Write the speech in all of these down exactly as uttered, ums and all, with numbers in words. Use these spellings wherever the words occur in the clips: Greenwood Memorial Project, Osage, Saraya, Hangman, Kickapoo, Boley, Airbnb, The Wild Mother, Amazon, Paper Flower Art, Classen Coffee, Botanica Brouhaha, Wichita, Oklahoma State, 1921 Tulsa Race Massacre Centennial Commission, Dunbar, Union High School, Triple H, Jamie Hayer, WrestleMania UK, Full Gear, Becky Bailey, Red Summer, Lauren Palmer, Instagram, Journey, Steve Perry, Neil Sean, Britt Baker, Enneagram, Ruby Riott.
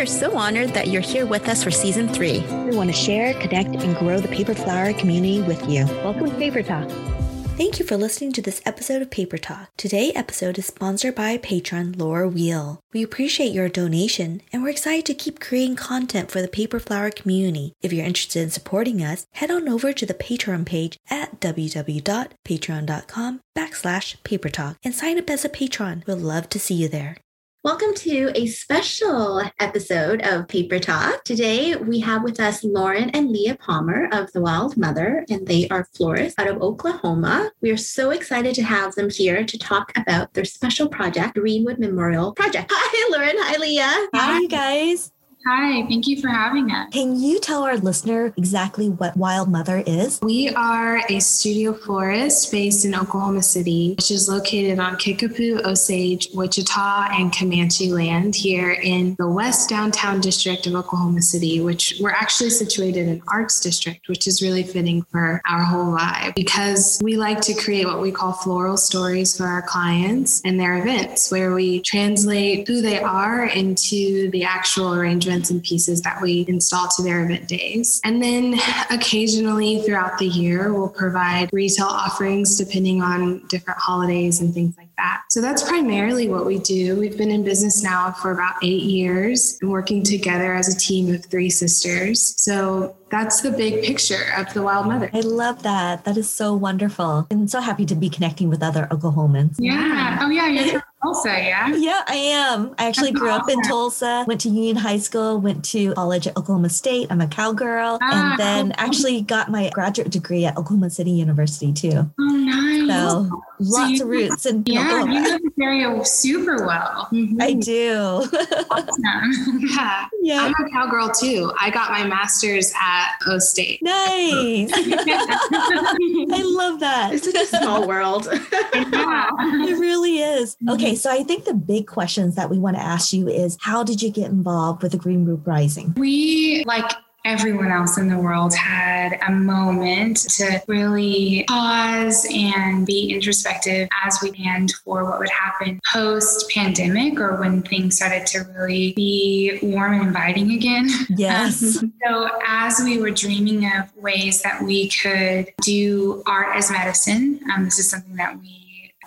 are so honored that you're here with us for season three. We want to share, connect, and grow the Paper Flower community with you. Welcome to Paper Talk. Thank you for listening to this episode of Paper Talk. Today's episode is sponsored by patron Laura Wheel. We appreciate your donation, and we're excited to keep creating content for the Paper Flower community. If you're interested in supporting us, head on over to the Patreon page at www.patreon.com backslash papertalk and sign up as a patron. We'd love to see you there. Welcome to a special episode of Paper Talk. Today we have with us Lauren and Leah Palmer of The Wild Mother, and they are florists out of Oklahoma. We are so excited to have them here to talk about their special project, Greenwood Memorial Project. Hi, Lauren. Hi, Leah. Hi, you guys. Hi, thank you for having us. Can you tell our listener exactly what Wild Mother is? We are a studio florist based in Oklahoma City, which is located on Kickapoo, Osage, Wichita, and Comanche land here in the West Downtown District of Oklahoma City, which we're actually situated in Arts District, which is really fitting for our whole vibe because we like to create what we call floral stories for our clients and their events, where we translate who they are into the actual arrangement and pieces that we install to their event days. And then occasionally throughout the year, we'll provide retail offerings depending on different holidays and things like that. So that's primarily what we do. We've been in business now for about eight years and working together as a team of three sisters. So that's the big picture of The Wild Mother. I love that. That is so wonderful. I'm so happy to be connecting with other Oklahomans. Yeah. Oh, yeah. You're- Tulsa, yeah? Yeah, I am. I actually That's grew awesome. up in Tulsa, went to Union High School, went to college at Oklahoma State. I'm a cowgirl. Ah, and then awesome. actually got my graduate degree at Oklahoma City University, too. Oh, nice. So lots so of roots. Know, in yeah, Oklahoma. You know this area super well. Mm-hmm. I do. Awesome. Yeah. yeah. I'm a cowgirl, too. I got my master's at O State. Nice. I love that. It's such a small world. Yeah. It really is. Okay. Okay, so I think the big questions that we want to ask you is, how did you get involved with the Greenwood Rising? We, like everyone else in the world, had a moment to really pause and be introspective as we planned for what would happen post-pandemic, or when things started to really be warm and inviting again. Yes. Um, so as we were dreaming of ways that we could do art as medicine, um, this is something that we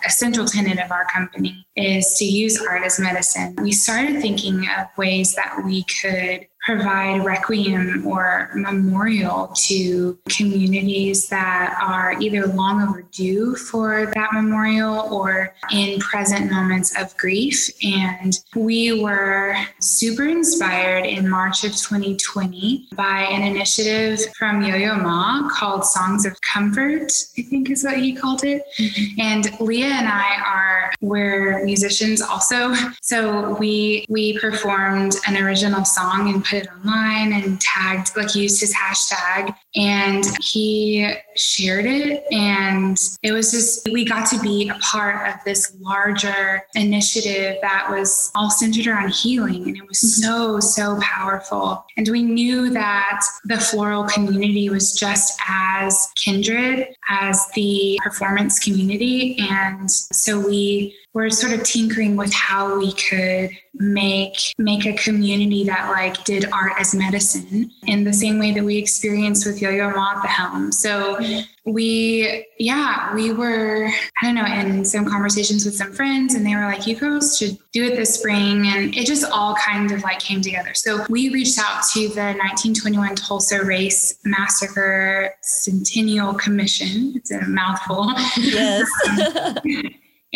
a central tenet of our company is to use art as medicine. We started thinking of ways that we could provide requiem or memorial to communities that are either long overdue for that memorial or in present moments of grief. And we were super inspired in March of twenty twenty by an initiative from Yo-Yo Ma called Songs of Comfort, I think is what he called it. Mm-hmm. And Leah and I are, we're musicians also. So we, we performed an original song and put it online and tagged, like used his hashtag, and he shared it. And it was just, we got to be a part of this larger initiative that was all centered around healing. And it was so, so powerful. And we knew that the floral community was just as kindred as the performance community. And so we were sort of tinkering with how we could make make a community that like did art as medicine in the same way that we experienced with Yo-Yo Ma at the helm. So we, yeah, we were, I don't know, in some conversations with some friends, and they were like, you girls should do it this spring. And it just all kind of like came together. So we reached out to the nineteen twenty-one Tulsa Race Massacre Centennial Commission. It's a mouthful. Yes.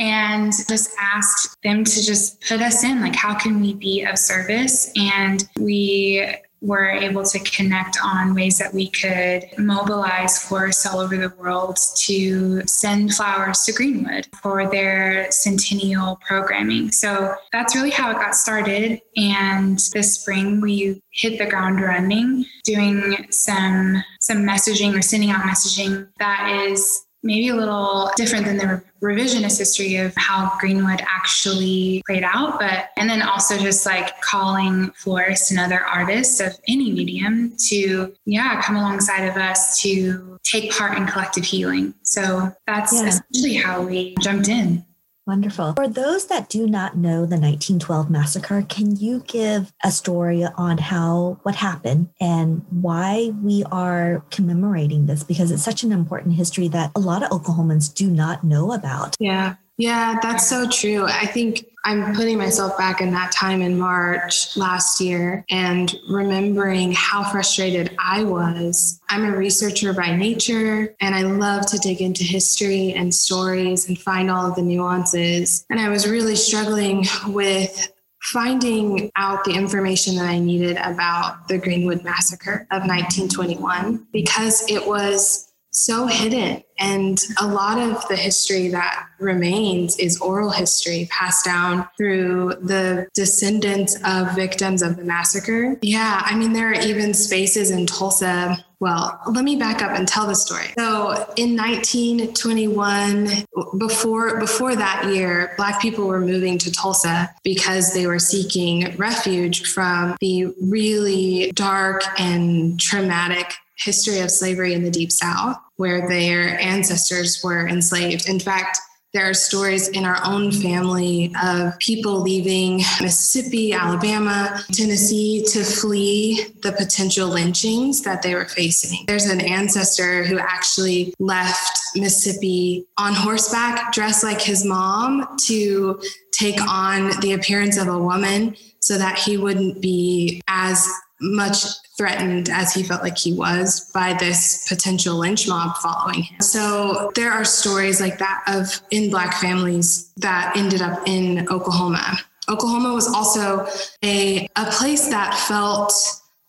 And just asked them to just put us in, like, how can we be of service? And we were able to connect on ways that we could mobilize florists all over the world to send flowers to Greenwood for their centennial programming. So that's really how it got started. And this spring, we hit the ground running, doing some some messaging or sending out messaging that is maybe a little different than the revisionist history of how Greenwood actually played out. But, and then also just like calling florists and other artists of any medium to, yeah, come alongside of us to take part in collective healing. So that's yeah. essentially how we jumped in. Wonderful. For those that do not know the nineteen twelve massacre, can you give a story on how, what happened and why we are commemorating this? Because it's such an important history that a lot of Oklahomans do not know about. Yeah. Yeah, that's so true. I think I'm putting myself back in that time in March last year and remembering how frustrated I was. I'm a researcher by nature, and I love to dig into history and stories and find all of the nuances. And I was really struggling with finding out the information that I needed about the Greenwood Massacre of nineteen twenty-one, because it was so hidden. And a lot of the history that remains is oral history passed down through the descendants of victims of the massacre. Yeah, I mean, there are even spaces in Tulsa. Well, let me back up and tell the story. So in nineteen twenty-one, before before that year, Black people were moving to Tulsa because they were seeking refuge from the really dark and traumatic history of slavery in the Deep South, where their ancestors were enslaved. In fact, there are stories in our own family of people leaving Mississippi, Alabama, Tennessee to flee the potential lynchings that they were facing. There's an ancestor who actually left Mississippi on horseback, dressed like his mom, to take on the appearance of a woman so that he wouldn't be as much threatened as he felt like he was by this potential lynch mob following him. So there are stories like that of in Black families that ended up in Oklahoma. Oklahoma was also a, a place that felt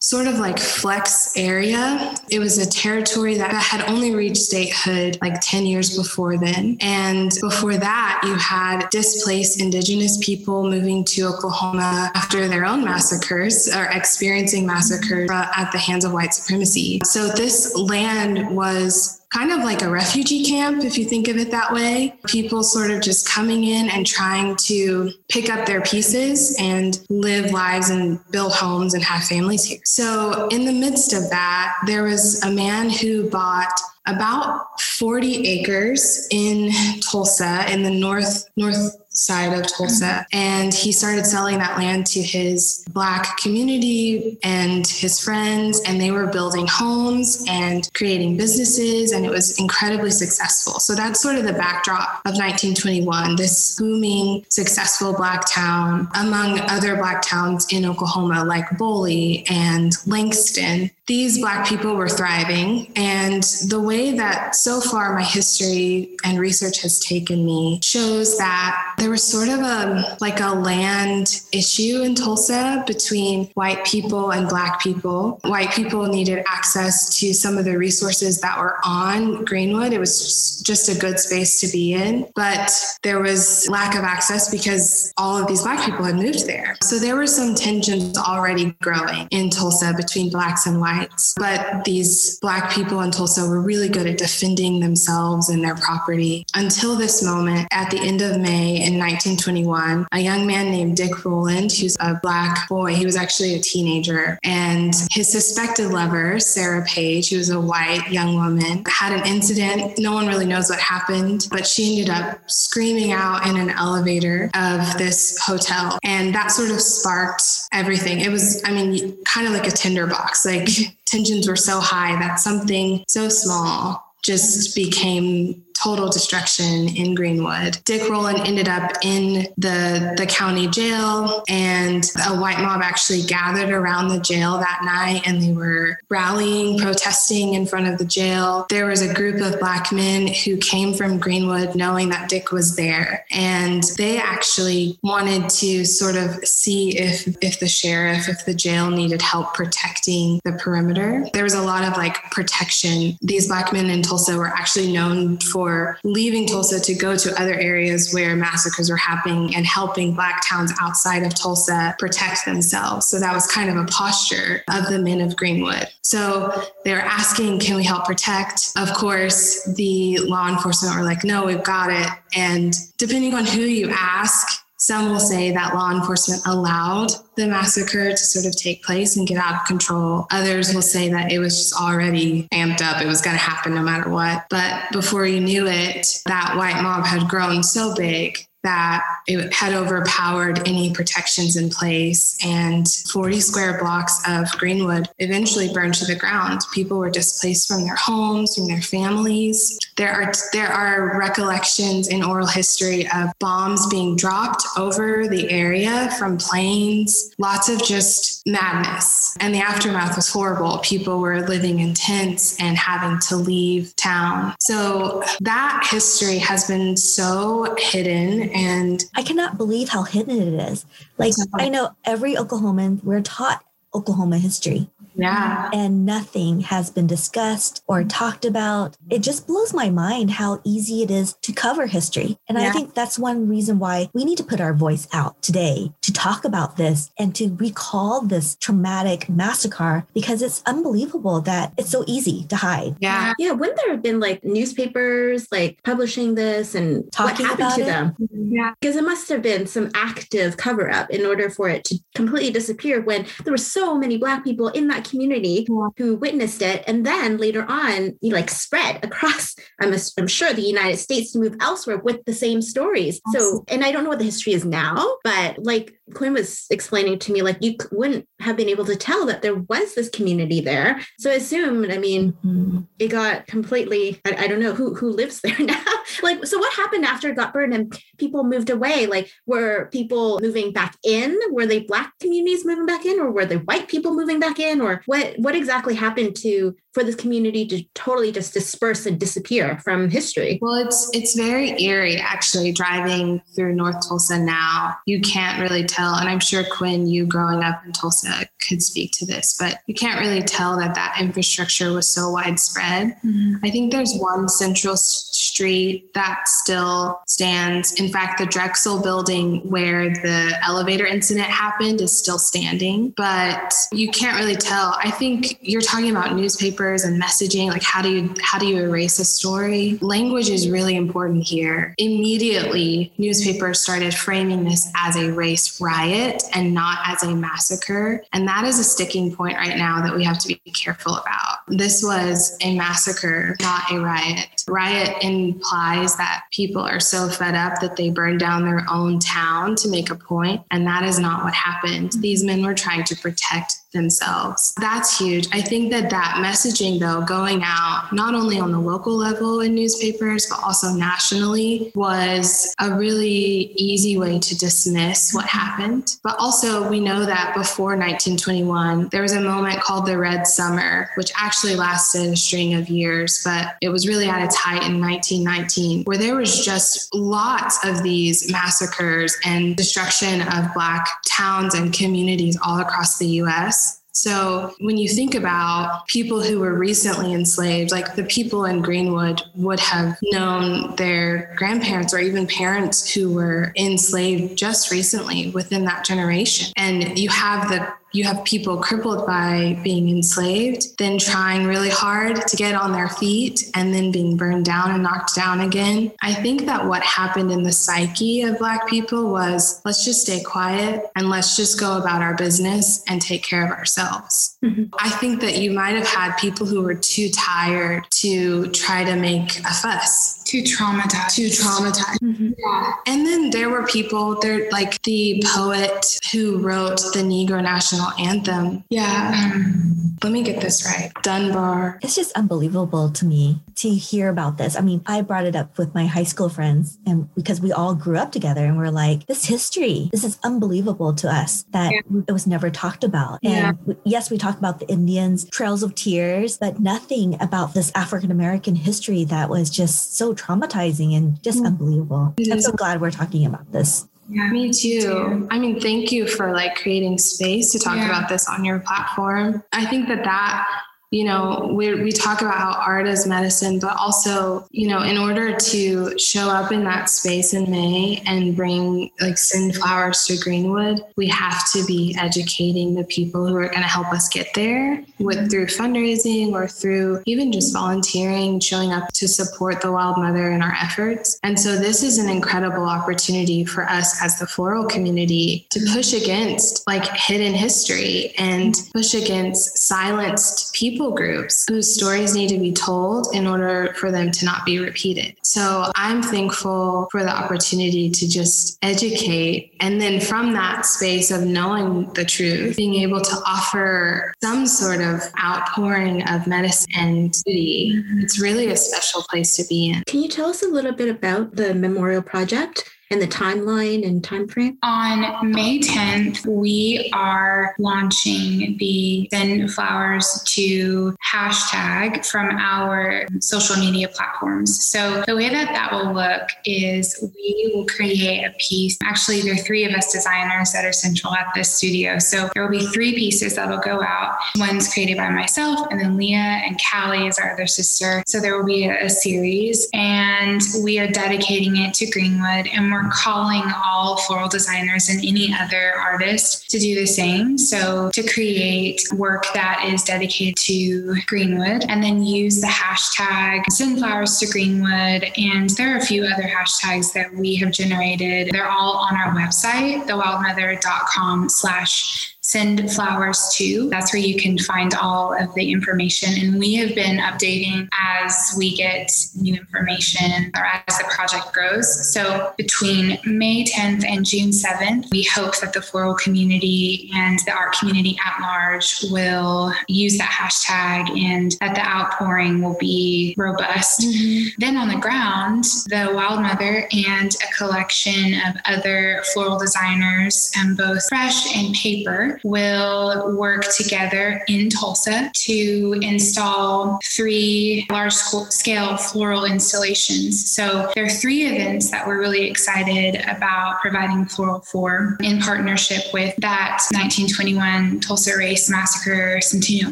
sort of like flex area. It was a territory that had only reached statehood like ten years before then. And before that, you had displaced indigenous people moving to Oklahoma after their own massacres or experiencing massacres at the hands of white supremacy. So this land was kind of like a refugee camp, if you think of it that way. People sort of just coming in and trying to pick up their pieces and live lives and build homes and have families here. So in the midst of that, there was a man who bought about forty acres in Tulsa, in the north north side of Tulsa. And he started selling that land to his Black community and his friends, and they were building homes and creating businesses, and it was incredibly successful. So that's sort of the backdrop of nineteen twenty-one, this booming, successful Black town, among other Black towns in Oklahoma like Boley and Langston. These Black people were thriving, and the way that so far my history and research has taken me shows that there was sort of a like a land issue in Tulsa between white people and Black people. White people needed access to some of the resources that were on Greenwood. It was just a good space to be in, but there was lack of access because all of these Black people had moved there. So there were some tensions already growing in Tulsa between Blacks and whites, but these Black people in Tulsa were really good at defending themselves and their property until this moment. At the end of May in nineteen twenty-one, a young man named Dick Rowland, who's a Black boy, he was actually a teenager, and his suspected lover, Sarah Page, who was a white young woman, had an incident. No one really knows what happened, but she ended up screaming out in an elevator of this hotel. And that sort of sparked everything. It was, I mean, kind of like a tinderbox, like tensions were so high that something so small just became total destruction in Greenwood. Dick Rowland ended up in the, the county jail, and a white mob actually gathered around the jail that night, and they were rallying, protesting in front of the jail. There was a group of Black men who came from Greenwood knowing that Dick was there, and they actually wanted to sort of see if, if the sheriff, if the jail needed help protecting the perimeter. There was a lot of like protection. These Black men in Tulsa were actually known for leaving Tulsa to go to other areas where massacres were happening and helping Black towns outside of Tulsa protect themselves. So that was kind of a posture of the men of Greenwood. So they were asking, can we help protect? Of course, the law enforcement were like, no, we've got it. And depending on who you ask, some will say that law enforcement allowed the massacre to sort of take place and get out of control. Others will say that it was just already amped up. It was going to happen no matter what. But before you knew it, that white mob had grown so big that it had overpowered any protections in place, and forty square blocks of Greenwood eventually burned to the ground. People were displaced from their homes, from their families. There are there are recollections in oral history of bombs being dropped over the area from planes, lots of just madness. And the aftermath was horrible. People were living in tents and having to leave town. So that history has been so hidden. And I cannot believe how hidden it is. Like, I know every Oklahoman, we're taught Oklahoma history. Yeah. And nothing has been discussed or talked about. It just blows my mind how easy it is to cover history. And yeah. I think that's one reason why we need to put our voice out today to talk about this and to recall this traumatic massacre, because it's unbelievable that it's so easy to hide. Yeah. Yeah. Wouldn't there have been like newspapers like publishing this and talking what happened about to it? Them? Yeah. Because it must have been some active cover up in order for it to completely disappear when there were so many Black people in that community who witnessed it, and then later on you like spread across I'm, I'm sure the United States to move elsewhere with the same stories. So, and I don't know what the history is now, but like Quinn was explaining to me, like you wouldn't have been able to tell that there was this community there. So I assume, I mean, mm-hmm. it got completely, I, I don't know who who lives there now. Like, so what happened after it got burned and people moved away? Like, were people moving back in? Were they Black communities moving back in, or were they white people moving back in? Or what, what exactly happened to, for this community to totally just disperse and disappear from history? Well, it's, it's very eerie actually driving through North Tulsa now. You can't really tell. And I'm sure, Quinn, you growing up in Tulsa could speak to this, but you can't really tell that that infrastructure was so widespread. Mm-hmm. I think there's one central street that still stands. In fact, the Drexel building where the elevator incident happened is still standing, but you can't really tell. I think you're talking about newspapers and messaging. Like, how do you, how do you erase a story? Language is really important here. Immediately, newspapers started framing this as a race riot and not as a massacre. And that is a sticking point right now that we have to be careful about. This was a massacre, not a riot. Riot implies that people are so fed up that they burn down their own town to make a point. And that is not what happened. These men were trying to protect themselves. That's huge. I think that that messaging, though, going out not only on the local level in newspapers, but also nationally, was a really easy way to dismiss what happened. But also, we know that before nineteen twenty-one, there was a moment called the Red Summer, which actually lasted a string of years, but it was really at its height in nineteen nineteen, where there was just lots of these massacres and destruction of Black towns and communities all across the U S. So when you think about people who were recently enslaved, like the people in Greenwood would have known their grandparents or even parents who were enslaved just recently within that generation. And you have the You have people crippled by being enslaved, then trying really hard to get on their feet and then being burned down and knocked down again. I think that what happened in the psyche of Black people was, let's just stay quiet and let's just go about our business and take care of ourselves. Mm-hmm. I think that you might have had people who were too tired to try to make a fuss. Too traumatized. Too traumatized. Mm-hmm. Yeah. And then there were people, there, like the poet who wrote the Negro National Anthem. Yeah. Um, let me get this right. Dunbar. It's just unbelievable to me to hear about this. I mean, I brought it up with my high school friends, and because we all grew up together, and we're like, this history, this is unbelievable to us that yeah. it was never talked about. And yeah. yes, we talk about the Indians, Trails of Tears, but nothing about this African-American history that was just so traumatizing and just unbelievable. I'm so glad we're talking about this. Yeah, me too. I mean, thank you for like creating space to talk yeah. about this on your platform. I think that that, you know, we we talk about how art is medicine, but also, you know, in order to show up in that space in May and bring like send flowers to Greenwood, we have to be educating the people who are going to help us get there with through fundraising or through even just volunteering, showing up to support the Wild Mother in our efforts. And so this is an incredible opportunity for us as the floral community to push against like hidden history and push against silenced people people groups whose stories need to be told in order for them to not be repeated. So I'm thankful for the opportunity to just educate. And then from that space of knowing the truth, being able to offer some sort of outpouring of medicine and beauty, it's really a special place to be in. Can you tell us a little bit about the Memorial Project and the timeline and time frame? On May tenth, we are launching the Send Flowers to hashtag from our social media platforms. So the way that that will look is we will create a piece. Actually, there are three of us designers that are central at this studio. So there will be three pieces that will go out. One's created by myself, and then Leah and Callie is our other sister. So there will be a, a series, and we are dedicating it to Greenwood, and we're We're calling all floral designers and any other artist to do the same. So to create work that is dedicated to Greenwood, and then use the hashtag Send Flowers to Greenwood. And there are a few other hashtags that we have generated. They're all on our website, thewildmother.com slash Send Flowers To. That's where you can find all of the information. And we have been updating as we get new information or as the project grows. So between May tenth and June seventh, we hope that the floral community and the art community at large will use that hashtag, and that the outpouring will be robust. Mm-hmm. Then on the ground, the Wild Mother and a collection of other floral designers, um, both fresh and paper, will work together in Tulsa to install three large-scale floral installations. So there are three events that we're really excited about providing floral for in partnership with that nineteen twenty-one Tulsa Race Massacre Centennial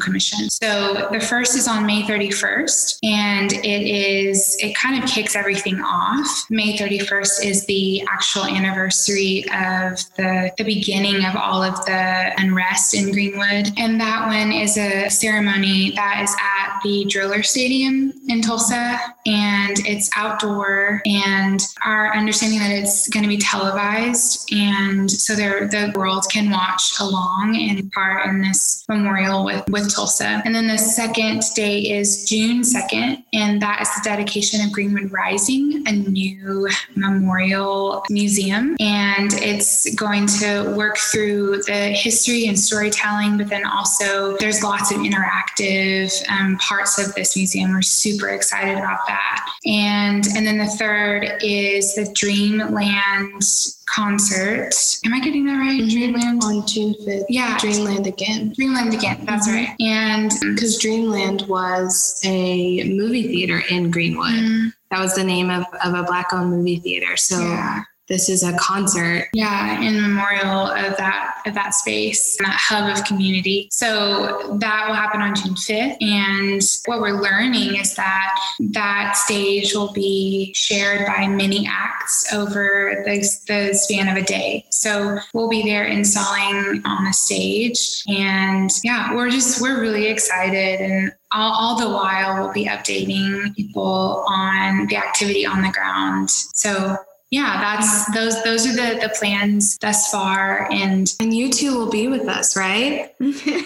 Commission. So the first is on May thirty-first, and it is, it kind of kicks everything off. May thirty-first is the actual anniversary of the, the beginning of all of the unrest in Greenwood. And that one is a ceremony that is at the Driller Stadium in Tulsa, and it's outdoor, and our understanding that it's going to be televised. And so there, the world can watch along and part in this memorial with, with Tulsa. And then the second day is June second, and that is the dedication of Greenwood Rising, a new memorial museum. And it's going to work through the history and storytelling, but then also there's lots of interactive um, parts of this museum. We're super excited about that. And and then the third is the Dreamland concert. Am I getting that right? Mm-hmm. Dreamland on June fifth. Yeah. Dreamland again. Dreamland again. That's right. And because Dreamland was a movie theater in Greenwood. Mm-hmm. That was the name of, of a Black-owned movie theater. So yeah. This is a concert. Yeah, in memorial of that of that space, that hub of community. So that will happen on June fifth. And what we're learning is that that stage will be shared by many acts over the, the span of a day. So we'll be there installing on the stage. And yeah, we're just, we're really excited. And All, all the while we'll be updating people on the activity on the ground. So yeah, that's those those are the, the plans thus far. And and you two will be with us, right?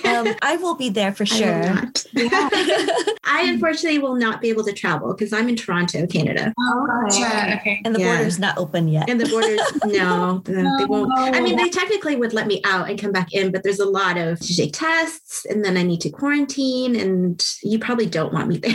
um, I will be there for sure. I, yeah. I unfortunately will not be able to travel because I'm in Toronto, Canada. Oh, okay. Yeah, okay. And the yeah. border's not open yet. And the border's, no, no, they won't. I mean, they technically would let me out and come back in, but there's a lot of take tests, and then I need to quarantine, and you probably don't want me there.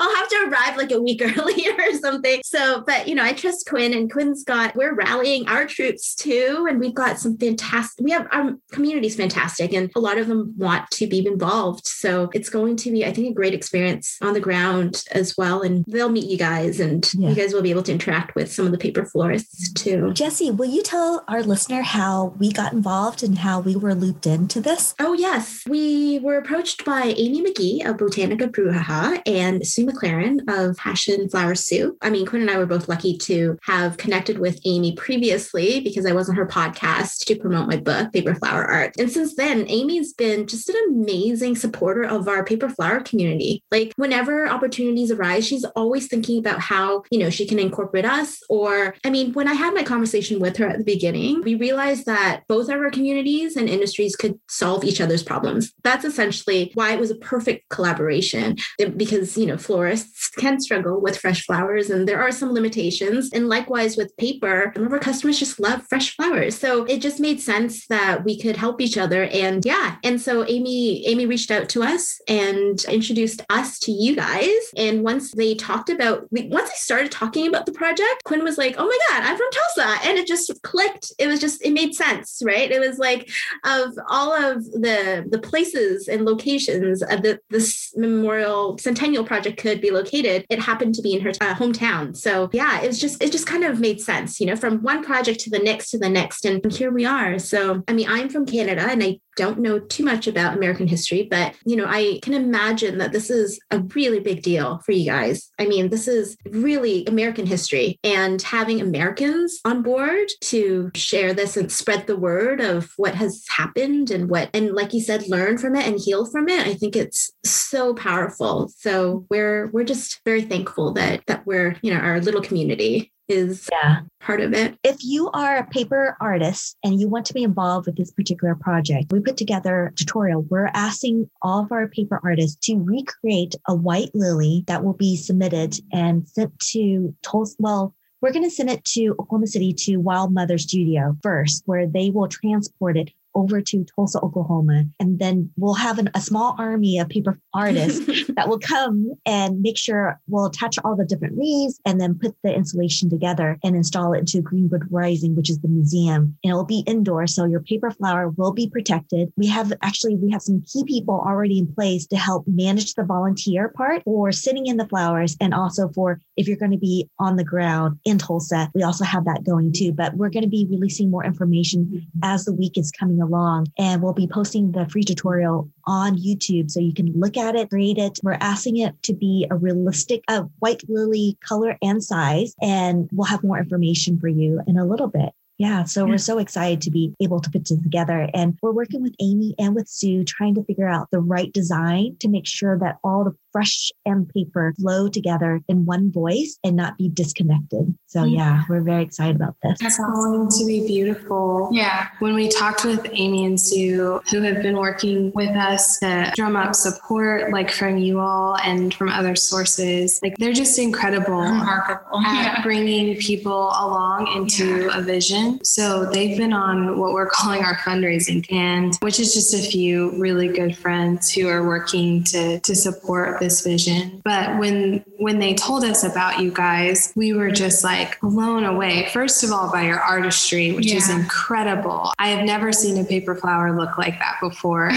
I'll have to arrive like a week earlier or something. So, but you know, I trust Quinn, and Quinn's got, we're rallying our troops too. And we've got some fantastic, we have, our community's fantastic, and a lot of them want to be involved. So it's going to be, I think, a great experience on the ground as well. And they'll meet you guys, and yeah. you guys will be able to interact with some of the paper florists too. Jessie, will you tell our listener how we got involved and how we were looped into this? Oh yes. We were approached by Amy McGee of Botanica Brouhaha and Sue McLaren of Passion Flower Soup. I mean, Quinn and I were both lucky to have connected with Amy previously because I was on her podcast to promote my book, Paper Flower Art. And since then, Amy's been just an amazing supporter of our paper flower community. Like whenever opportunities arise, she's always thinking about how, you know, she can incorporate us. Or, I mean, when I had my conversation with her at the beginning, we realized that both of our communities and industries could solve each other's problems. That's essentially why it was a perfect collaboration, because, you know, florists can struggle with fresh flowers and there are some limitations. And likewise with paper, some of our customers just love fresh flowers. So it just made sense that we could help each other. And yeah, and so Amy, Amy reached out to us and introduced us to you guys. And once they talked about, once I started talking about the project, Quinn was like, oh my God, I'm from Tulsa. And it just clicked. It was just, it made sense, right? It was like of all of the, the places and locations of the, this memorial centennial project could be located, it happened to be in her uh, hometown. So yeah, it was just, it just kind of made sense, you know, from one project to the next to the next. And here we are. So, I mean, I'm from Canada and I don't know too much about American history, but, you know, I can imagine that this is a really big deal for you guys. I mean, this is really American history, and having Americans on board to share this and spread the word of what has happened and what, and like you said, learn from it and heal from it. I think it's so powerful. So we're, we're just very thankful that, that we're, you know, our little community is yeah. part of it. If you are a paper artist and you want to be involved with this particular project, we put together a tutorial. We're asking all of our paper artists to recreate a white lily that will be submitted and sent to Tulsa. Well, we're going to send it to Oklahoma City to Wild Mother Studio first, where they will transport it over to Tulsa, Oklahoma. And then we'll have an, a small army of paper artists that will come and make sure we'll attach all the different leaves and then put the installation together and install it into Greenwood Rising, which is the museum. And it'll be indoor. So your paper flower will be protected. We have actually, we have some key people already in place to help manage the volunteer part for sitting in the flowers. And also for if you're going to be on the ground in Tulsa, we also have that going too. But we're going to be releasing more information as the week is coming along, and we'll be posting the free tutorial on YouTube so you can look at it, read it. We're asking it to be a realistic of uh, white lily color and size, and we'll have more information for you in a little bit. Yeah. So yeah. We're so excited to be able to put it together, and we're working with Amy and with Sue trying to figure out the right design to make sure that all the fresh and paper flow together in one voice and not be disconnected. So yeah, yeah we're very excited about this. That's going to be beautiful. Yeah. When we talked with Amy and Sue, who have been working with us to drum up support, like from you all and from other sources, like they're just incredible. Remarkable. At yeah. bringing people along into yeah. a vision. So they've been on what we're calling our fundraising and which is just a few really good friends who are working to, to support this vision. But when when they told us about you guys, we were just like blown away. First of all, by your artistry, which yeah. is incredible. I have never seen a paper flower look like that before.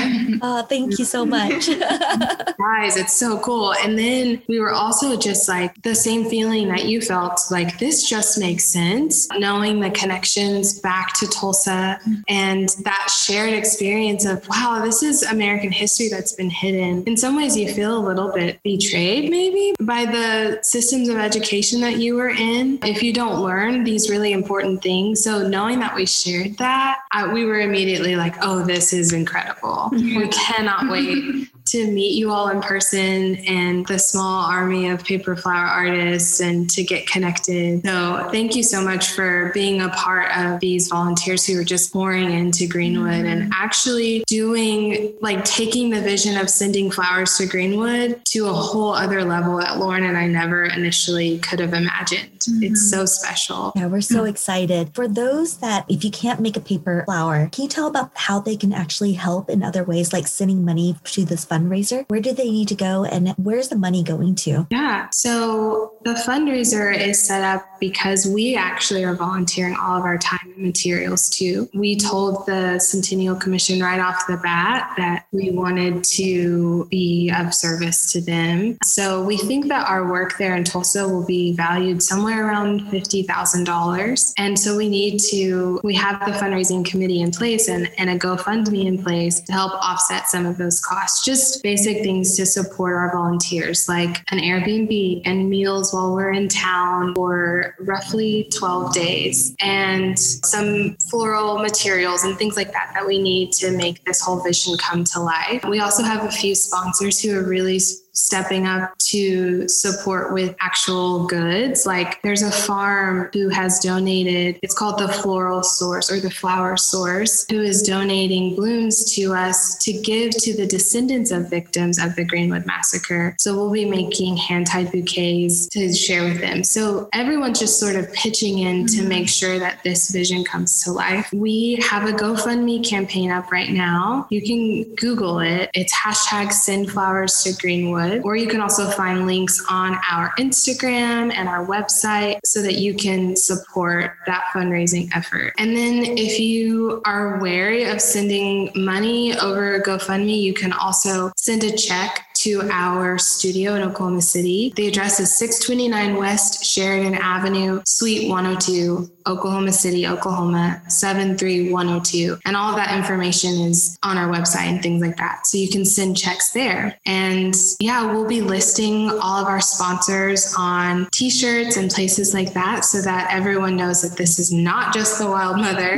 Oh, thank you so much. Guys, it's so cool. And then we were also just like the same feeling that you felt, like this just makes sense, knowing the connections back to Tulsa and that shared experience of, wow, this is American history that's been hidden. In some ways you feel a little bit bit betrayed maybe by the systems of education that you were in if you don't learn these really important things. So knowing that we shared that, I, we were immediately like, oh, this is incredible. Mm-hmm. We cannot wait to meet you all in person and the small army of paper flower artists and to get connected. So thank you so much for being a part of these volunteers who are just pouring into Greenwood and actually doing, like taking the vision of sending flowers to Greenwood to a whole other level that Lauren and I never initially could have imagined. Mm-hmm. It's so special. Yeah, we're so excited. For those that, if you can't make a paper flower, can you tell about how they can actually help in other ways, like sending money to this fundraiser? Where do they need to go and where's the money going to? Yeah, so the fundraiser is set up because we actually are volunteering all of our time and materials too. We told the Centennial Commission right off the bat that we wanted to be of service to them. So we think that our work there in Tulsa will be valued somewhere around fifty thousand dollars. And so we need to, we have the fundraising committee in place and, and a GoFundMe in place to help offset some of those costs. Just basic things to support our volunteers, like an Airbnb and meals while we're in town for roughly twelve days, and some floral materials and things like that that we need to make this whole vision come to life. We also have a few sponsors who are really stepping up to support with actual goods. Like there's a farm who has donated, it's called the Floral Source or the Flower Source, who is donating blooms to us to give to the descendants of victims of the Greenwood Massacre. So we'll be making hand-tied bouquets to share with them. So everyone's just sort of pitching in mm-hmm. to make sure that this vision comes to life. We have a GoFundMe campaign up right now. You can Google it. It's hashtag send flowers to Greenwood. Or you can also find links on our Instagram and our website so that you can support that fundraising effort. And then if you are wary of sending money over GoFundMe, you can also send a check to our studio in Oklahoma City. The address is six twenty-nine West Sheridan Avenue, Suite one oh two, Oklahoma City, Oklahoma, seven three one oh two. And all of that information is on our website and things like that. So you can send checks there. And yeah, we'll be listing all of our sponsors on t-shirts and places like that so that everyone knows that this is not just the Wild Mother.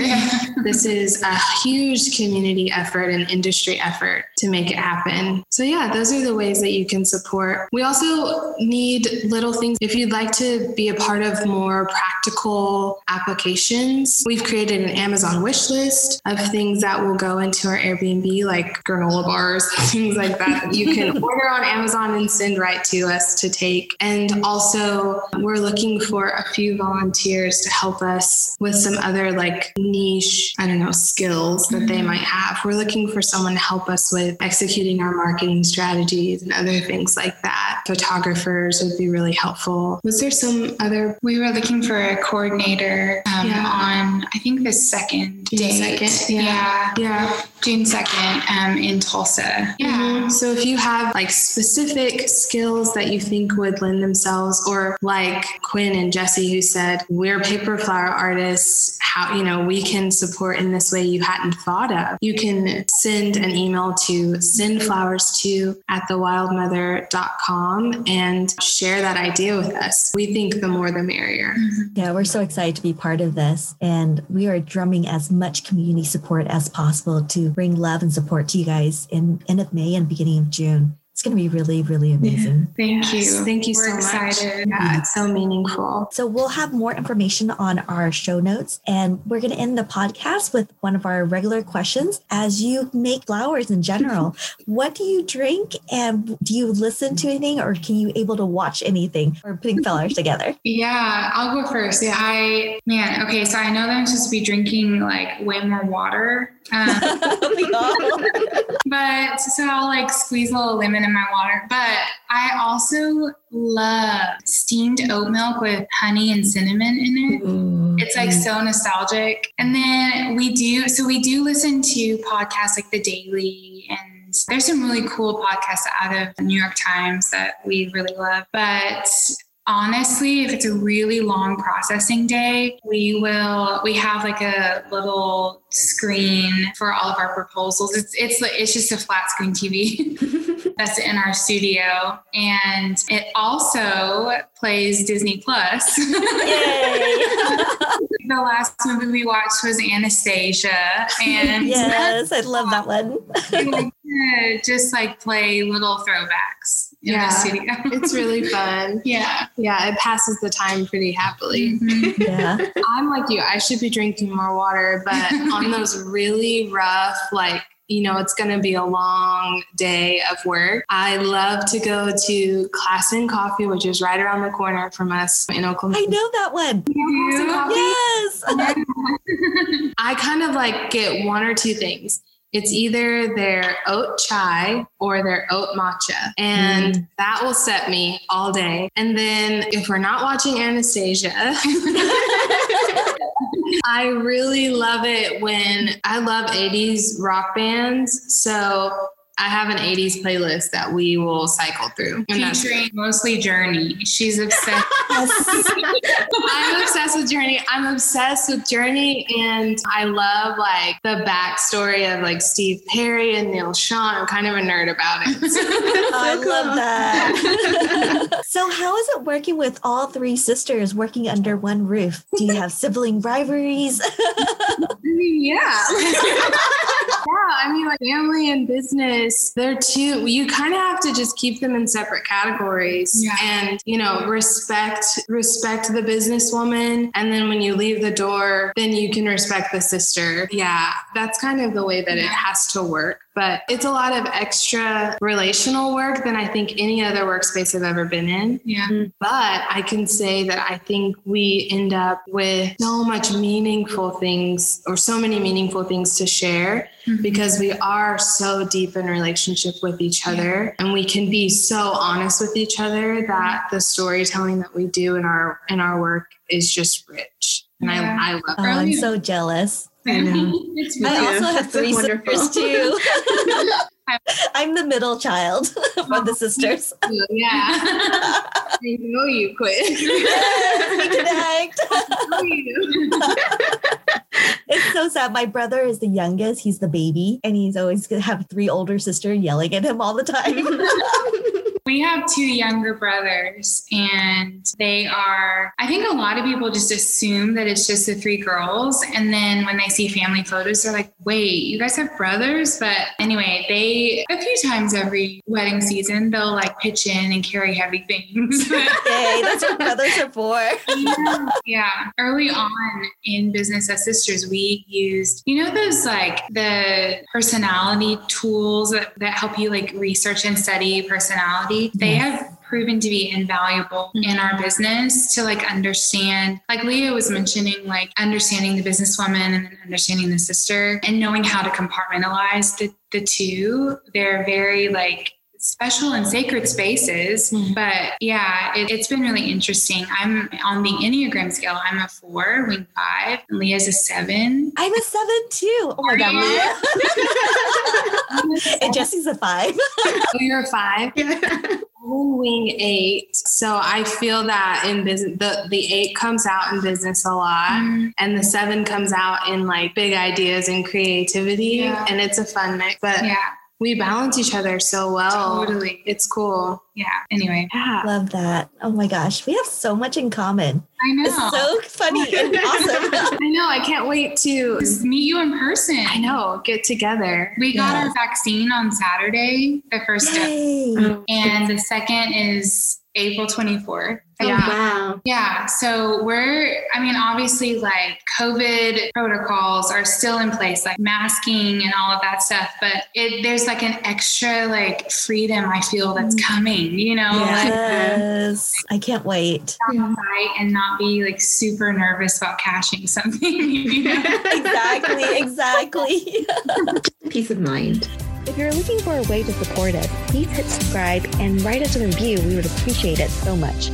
This is a huge community effort and industry effort to make it happen. So yeah, those are the ways that you can support. We also need little things. If you'd like to be a part of more practical applications, we've created an Amazon wish list of things that will go into our Airbnb, like granola bars, things like that. You can order on Amazon and send right to us to take. And also we're looking for a few volunteers to help us with some other like niche, I don't know, skills that mm-hmm. they might have. We're looking for someone to help us with executing our marketing strategies and other things like that. Photographers would be really helpful. Was there some other? We were looking for a coordinator um, yeah. on, I think, the second date. Second, yeah. yeah. Yeah. June second um, in Tulsa. Yeah. Mm-hmm. So if you have like specific skills that you think would lend themselves, or like Quinn and Jesse who said, we're paper flower artists, how, you know, we can support in this way you hadn't thought of. You can send an email to send flowers to at the wild mother dot com and share that idea with us. We think the more the merrier. Yeah, we're so excited to be part of this. And we are drumming as much community support as possible to bring love and support to you guys in end of May and beginning of June. It's going to be really, really amazing. Yeah, thank yes. you. Thank you We're so excited. much. Yeah, mm-hmm. It's so meaningful. So we'll have more information on our show notes, and we're going to end the podcast with one of our regular questions. As you make flowers in general, what do you drink, and do you listen to anything, or can you able to watch anything or putting flowers together? Yeah, I'll go first. Yeah, I, man, okay. So I know that I'm supposed to be drinking like way more water. Um, but so I'll like squeeze a little lemon in my water, but I also love steamed oat milk with honey and cinnamon in it. Ooh. It's like so nostalgic. And then we do, so we do listen to podcasts like The Daily, and there's some really cool podcasts out of the New York Times that we really love. But honestly, if it's a really long processing day, we will, we have like a little screen for all of our proposals. It's, it's, it's just a flat screen T V that's in our studio. And it also plays Disney Plus. Yay! The last movie we watched was Anastasia. And yes, I love that one. Like, just like play little throwbacks in yeah. the studio. It's really fun. Yeah. Yeah. It passes the time pretty happily. Mm-hmm. Yeah. I'm like you. I should be drinking more water, but on those really rough, like, you know, it's going to be a long day of work, I love to go to Classen Coffee, which is right around the corner from us in Oklahoma. I know that one. You know, Classen Coffee? Yes. I kind of like get one or two things. It's either their oat chai or their oat matcha. And mm. that will set me all day. And then if we're not watching Anastasia, I really love it when I love eighties rock bands. So I have an eighties playlist that we will cycle through. Featuring mostly Journey. She's obsessed. I'm obsessed with Journey. I'm obsessed with Journey. And I love like the backstory of like Steve Perry and Neil Sean. I'm kind of a nerd about it. So I cool. love that. So how is it working with all three sisters working under one roof? Do you have sibling rivalries? Yeah. Yeah, I mean, like family and business, they're two, you kind of have to just keep them in separate categories yeah. and, you know, respect, respect the businesswoman. And then when you leave the door, then you can respect the sister. Yeah, that's kind of the way that it has to work. But it's a lot of extra relational work than I think any other workspace I've ever been in. Yeah. But I can say that I think we end up with so much meaningful things or so many meaningful things to share mm-hmm. because we are so deep in relationship with each other yeah. and we can be so honest with each other that the storytelling that we do in our in our work is just rich. And yeah. I, I love it. Oh, I'm so jealous. I know. It's I also have three sisters too. I'm the middle child of the sisters. Yeah. I know you quit. Yes, we connect. I know you. It's so sad. My brother is the youngest. He's the baby. And he's always going to have three older sisters yelling at him all the time. We have two younger brothers and they are, I think a lot of people just assume that it's just the three girls. And then when they see family photos, they're like, wait, you guys have brothers? But anyway, they, a few times every wedding season, they'll like pitch in and carry heavy things. Hey, that's what brothers are for. yeah, yeah. Early on in business as sisters, we used, you know, those like the personality tools that, that help you like research and study personality. They have proven to be invaluable mm-hmm. in our business to like understand, like Leah was mentioning, like understanding the businesswoman and then understanding the sister and knowing how to compartmentalize the, the two. They're very like special and sacred spaces. Mm-hmm. But yeah, it, it's been really interesting. I'm on the Enneagram scale. I'm a four, wing five, and Leah's a seven. I'm a seven too. Oh my God, Leah. And Jesse's a five. Oh, you're a five? Yeah. Wing eight. So I feel that in business, the, the eight comes out in business a lot mm-hmm. and the seven comes out in like big ideas and creativity. Yeah. And it's a fun mix. But yeah. We balance each other so well. Totally. It's cool. Yeah. Anyway. Yeah. Love that. Oh my gosh. We have so much in common. I know. It's so funny and awesome. I know. I can't wait to just meet you in person. I know. Get together. We yeah. got our vaccine on Saturday, the first Yay. Day. Oh. And the second is April twenty-fourth. Oh, yeah. Wow. Yeah. So we're, I mean, obviously like COVID protocols are still in place, like masking and all of that stuff, but it, there's like an extra like freedom I feel that's coming, you know? Yes. Like, um, I can't wait. And not be like super nervous about cashing something. You know? Exactly. Exactly. Peace of mind. If you're looking for a way to support us, please hit subscribe and write us a review. We would appreciate it so much.